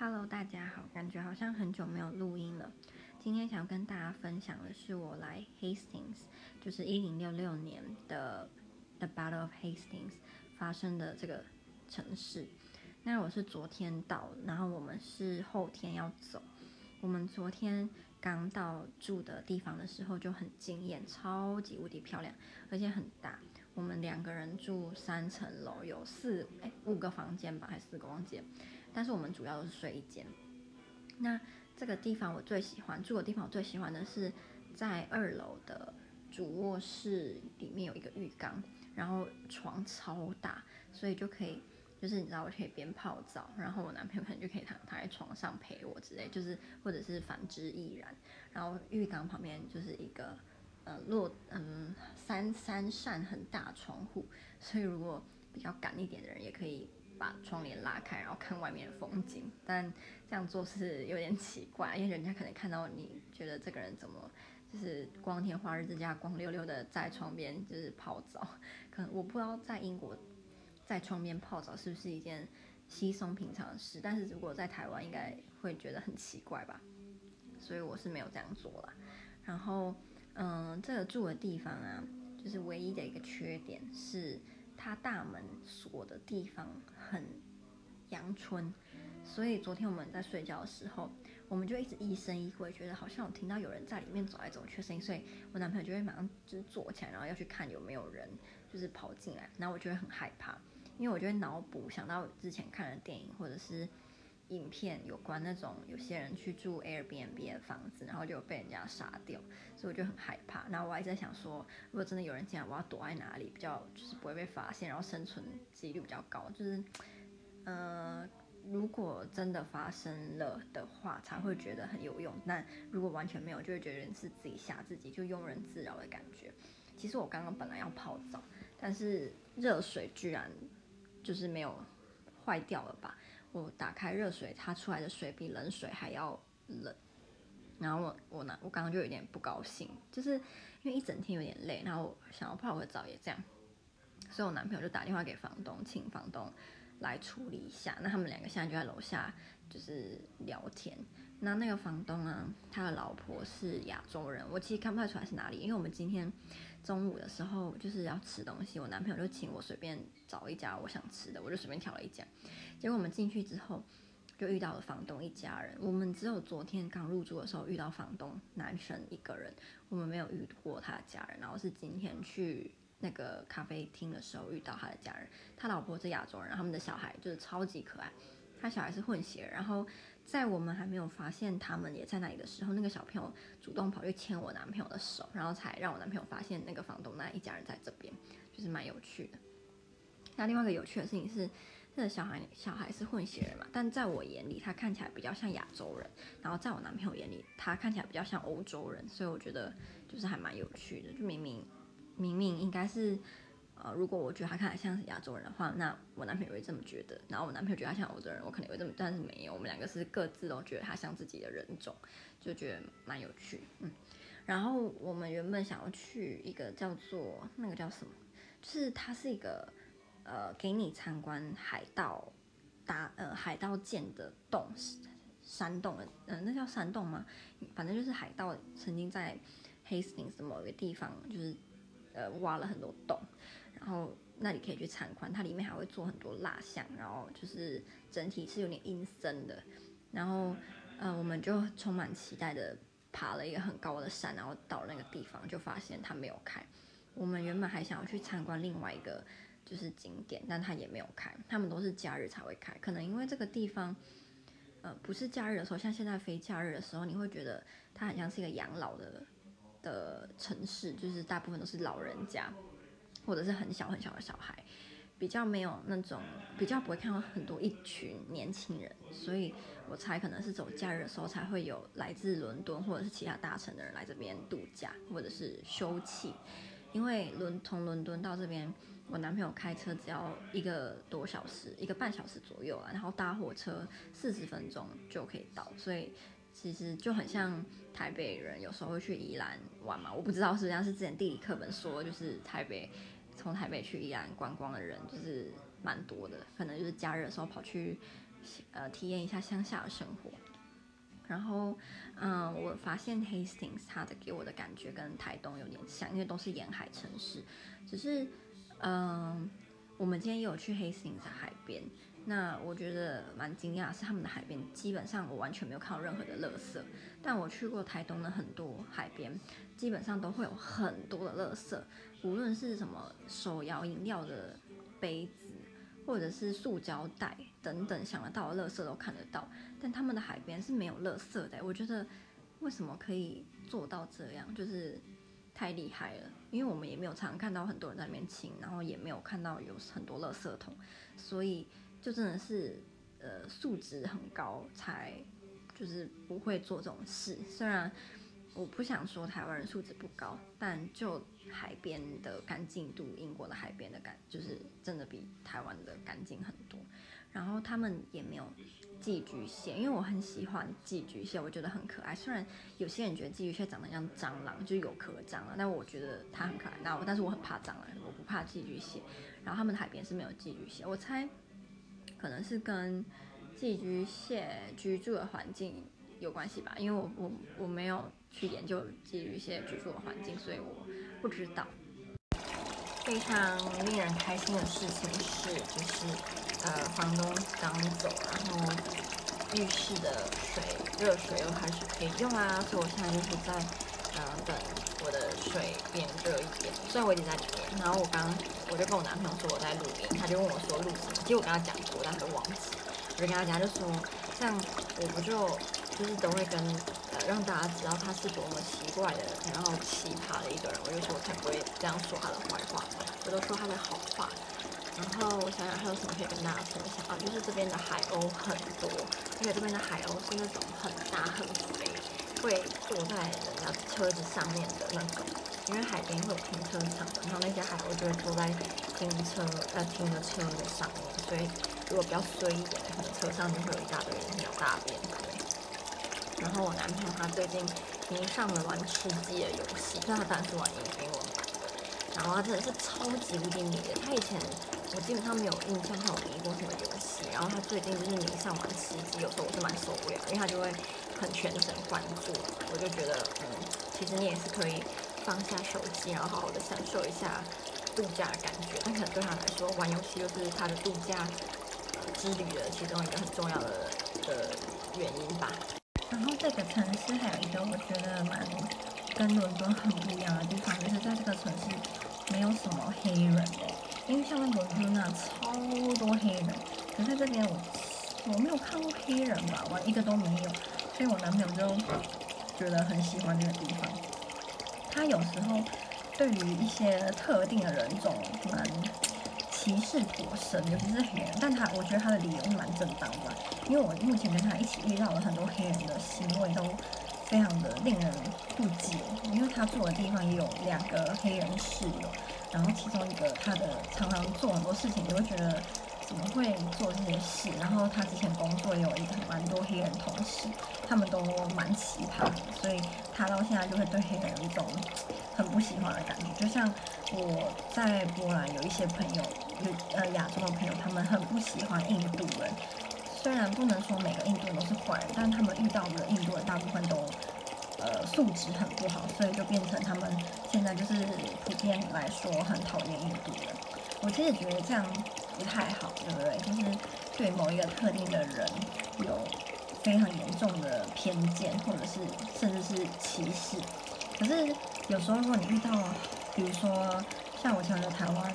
Hello， 大家好，感觉好像很久没有录音了。今天想跟大家分享的是我来 Hastings， 就是1066年的 The Battle of Hastings 发生的这个城市。那我是昨天到，然后我们是后天要走。我们昨天刚到住的地方的时候就很惊艳，超级无敌漂亮，而且很大。我们2个人住3层楼，有5个房间吧，还是4个房间？但是我们主要都是睡一间。那这个地方我最喜欢住的地方，我最喜欢的是在2楼的主卧室里面有一个浴缸，然后床超大，所以就可以你知道我可以边泡澡，然后我男朋友可能就可以躺在床上陪我之类，或者是反之亦然。然后浴缸旁边就是一个三扇很大窗户，所以如果比较赶一点的人也可以把窗帘拉开，然后看外面的风景。但这样做是有点奇怪，因为人家可能看到你觉得这个人怎么光天化日之下光溜溜的在窗边泡澡。可能我不知道在英国在窗边泡澡是不是一件稀松平常的事，但是如果在台湾应该会觉得很奇怪吧，所以我是没有这样做啦。然后这个住的地方啊，唯一的一个缺点是它大门锁的地方很阳春，所以昨天我们在睡觉的时候，我们就一直疑神疑鬼，觉得好像我听到有人在里面走来走去的声音，所以我男朋友就会马上坐起来，然后要去看有没有人跑进来，然后我就会很害怕，因为我就会脑补想到之前看的电影或者是影片有关那种有些人去住 Airbnb 的房子，然后就被人家杀掉，所以我就很害怕。然后我还在想说，如果真的有人进来，我要躲在哪里比较不会被发现，然后生存几率比较高，如果真的发生了的话才会觉得很有用，但如果完全没有就会觉得是自己吓自己，就庸人自扰的感觉。其实我刚刚本来要泡澡，但是热水居然没有坏掉了吧，我打开热水，它出来的水比冷水还要冷，然后我刚刚就有点不高兴，因为一整天有点累，然后我想要泡个澡也这样，所以我男朋友就打电话给房东，请房东来处理一下。那他们2个现在就在楼下聊天。那个房东啊，他的老婆是亚洲人，我其实看不太出来是哪里，因为我们今天中午的时候要吃东西，我男朋友就请我随便找一家我想吃的，我就随便挑了一家。结果我们进去之后就遇到了房东一家人，我们只有昨天刚入住的时候遇到房东男生一个人，我们没有遇过他的家人，然后是今天去那个咖啡厅的时候遇到他的家人，他老婆是亚洲人，他们的小孩超级可爱，他小孩是混血。然后在我们还没有发现他们也在那里的时候，那个小朋友主动跑去牵我男朋友的手，然后才让我男朋友发现那个房东那一家人在这边，蛮有趣的。那另外一个有趣的事情是，这个小孩是混血人嘛，但在我眼里他看起来比较像亚洲人，然后在我男朋友眼里他看起来比较像欧洲人，所以我觉得还蛮有趣的。明明应该是，如果我觉得他看起来像是亚洲人的话，那我男朋友会这么觉得，然后我男朋友觉得他像欧洲人，我可能会这么，但是没有，我们2个是各自都觉得他像自己的人种，觉得蛮有趣。然后我们原本想要去一个叫做它是一个给你参观海盗建的洞，山洞，那叫山洞吗？反正海盗曾经在 Hastings 的某一个地方挖了很多洞，然后那里可以去参观，它里面还会做很多蜡像，然后整体是有点阴森的。然后我们就充满期待的爬了一个很高的山，然后到那个地方就发现它没有开。我们原本还想要去参观另外一个景点，但它也没有开，他们都是假日才会开，可能因为这个地方不是假日的时候，像现在非假日的时候，你会觉得它很像是一个养老的城市，大部分都是老人家或者是很小的小孩，比较不会看到很多一群年轻人，所以我猜可能是走假日的时候才会有来自伦敦或者是其他大城的人来这边度假或者是休憩。因为从伦敦到这边我男朋友开车只要1个半小时左右然后搭火车40分钟就可以到，所以其实就很像台北人有时候会去宜兰玩嘛，我不知道是之前地理课本说从台北去宜兰观光的人蛮多的，可能假日的时候跑去体验一下乡下的生活。然后，我发现 Hastings 它的给我的感觉跟台东有点像，因为都是沿海城市，只是，我们今天也有去 Hastings 的海边，那我觉得蛮惊讶的是他们的海边基本上我完全没有看到任何的垃圾，但我去过台东的很多海边，基本上都会有很多的垃圾，无论是什么手摇饮料的杯子，或者是塑胶袋等等，想得到的垃圾都看得到，但他们的海边是没有垃圾的。我觉得为什么可以做到这样，就是太厉害了。因为我们也没有常看到很多人在那边清，然后也没有看到有很多垃圾桶，所以就真的是素质很高，才就是不会做这种事。虽然我不想说台湾人素质不高，但就海边的干净度，英国的海边的就是真的比台湾的干净很多。然后他们也没有寄居蟹，因为我很喜欢寄居蟹，我觉得很可爱。虽然有些人觉得寄居蟹长得像蟑螂，就是有壳蟑螂，但我觉得它很可爱。但是我很怕蟑螂，我不怕寄居蟹。然后他们的海边是没有寄居蟹，我猜可能是跟寄居蟹居住的环境有关系吧，因为我没有去研究寄居蟹居住的环境，所以我不知道。非常令人开心的事情是，就是房东刚走，然后浴室的水热水又开始可以用啊，所以我现在就是在等我的水变热一点，虽然我已经在里面。然后我就跟我男朋友说我在录音，他就问我说录什么，其实我跟他讲过，但他忘记。我就跟他讲，他就说像我不就是都会跟让大家知道他是多么奇怪的，然后奇葩的一个人。我就说我才不会这样说他的坏话，我都说他的好话。然后我想想还有什么可以跟大家分享啊，就是这边的海鸥很多，而且这边的海鸥是那种很大很肥，会坐在人家车子上面的那种，因为海边会有停车场，然后那些海鸥就会坐在停的车的上面，所以如果比较衰一点，可能车上就会有一大堆鸟大便。然后我男朋友他最近迷上了玩吃鸡的游戏，那他当然是玩英文版的，然后他真的是超级无敌迷的。他以前我基本上没有印象他有迷过什么游戏，然后他最近就是迷上玩吃鸡，有时候我是蛮受不了，因为他就会很全神贯注。我就觉得其实你也是可以放下手机，然后好好的享受一下度假的感觉，但可能对他来说玩游戏就是他的度假之旅的其中一个很重要的原因吧。然后这个城市还有一个我觉得蛮跟伦敦很不一样的地方，就是在这个城市没有什么黑人的，因为像在伦敦那超多黑人，可是在这边我没有看过黑人吧，我一个都没有，所以我男朋友就觉得很喜欢这个地方。他有时候对于一些特定的人种蛮歧视颇深，尤其是黑人，但我觉得他的理由是蛮正当的，因为我目前跟他一起遇到了很多黑人的行为都非常的令人不解，因为他住的地方也有2个黑人室友，然后其中一个他的常常做很多事情，就会觉得怎么会做这些事，然后他之前工作也有一个蛮多黑人同事，他们都蛮奇葩的，所以他到现在就会对黑人有一种很不喜欢的感觉。就像我在波兰有一些朋友，亚洲的朋友，他们很不喜欢印度人，虽然不能说每个印度人都是坏人，但他们遇到的印度人大部分都素质很不好，所以就变成他们现在就是普遍来说很讨厌印度人。我其实觉得这样不太好，对不对？就是对某一个特定的人有非常严重的偏见，或者是甚至是歧视。可是有时候如果你遇到，比如说像我常有台湾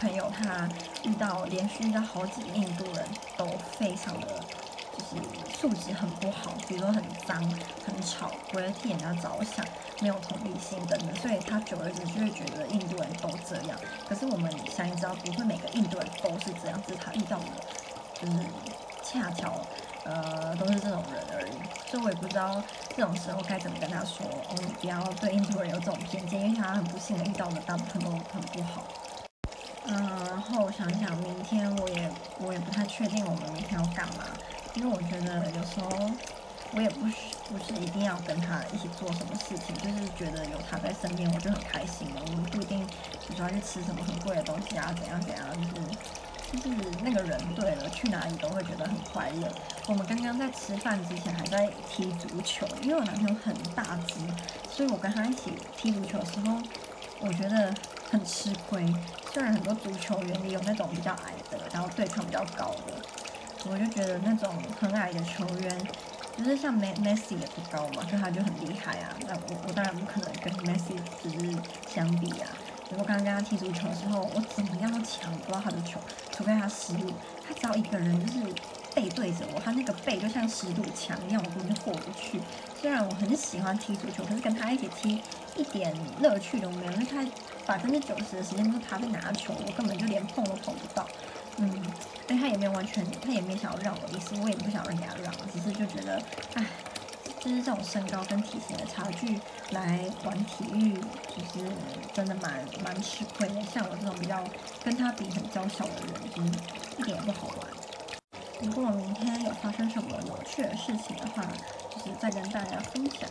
朋友，他连续遇到好几个印度人都非常的就是素质很不好，比如说很脏、很吵、不会替人家着想、没有同理心等等，所以他久而久之就会觉得印度人都这样。可是我们想也知道，不会每个印度人都是这样，只是他遇到的就是恰巧都是这种人而已。所以我也不知道这种时候该怎么跟他说，你不要对印度人有这种偏见，因为他很不幸的遇到的大部分都很不好。然后我想想，明天我也不太确定我们明天要干嘛，因为我觉得有时候我也不是一定要跟他一起做什么事情，就是觉得有他在身边我就很开心了。我们不一定比如说要去吃什么很贵的东西啊，怎样怎样，就是就是那个人对了，去哪里都会觉得很快乐。我们刚刚在吃饭之前还在踢足球，因为我男朋友很大只，所以我跟他一起踢足球的时候，我觉得很吃亏。虽然很多足球员里有那种比较矮的，然后对抗比较高的，我就觉得那种很矮的球员，就是像 Messi 也不高嘛，所以他就很厉害啊。那我当然不可能跟 Messi 只是相比啊。我刚刚跟他踢足球的时候，我怎么样都抢不到他的球，除非他失误。他只要一个人就是背对着我，他那个背就像10堵墙一样，我根本就豁不去。虽然我很喜欢踢足球，可是跟他一起踢一点乐趣都没有，因为他90%的时间都是他在拿球，我根本就连碰都碰不到。但他也没有完全，他也没有想要让我的意思，我也不想让他让，只是就觉得，就是这种身高跟体型的差距来玩体育，就是真的蛮吃亏的。像我这种比较跟他比很娇小的人，就是一点也不好玩。如果明天有发生什么有趣的事情的话，就是再跟大家分享。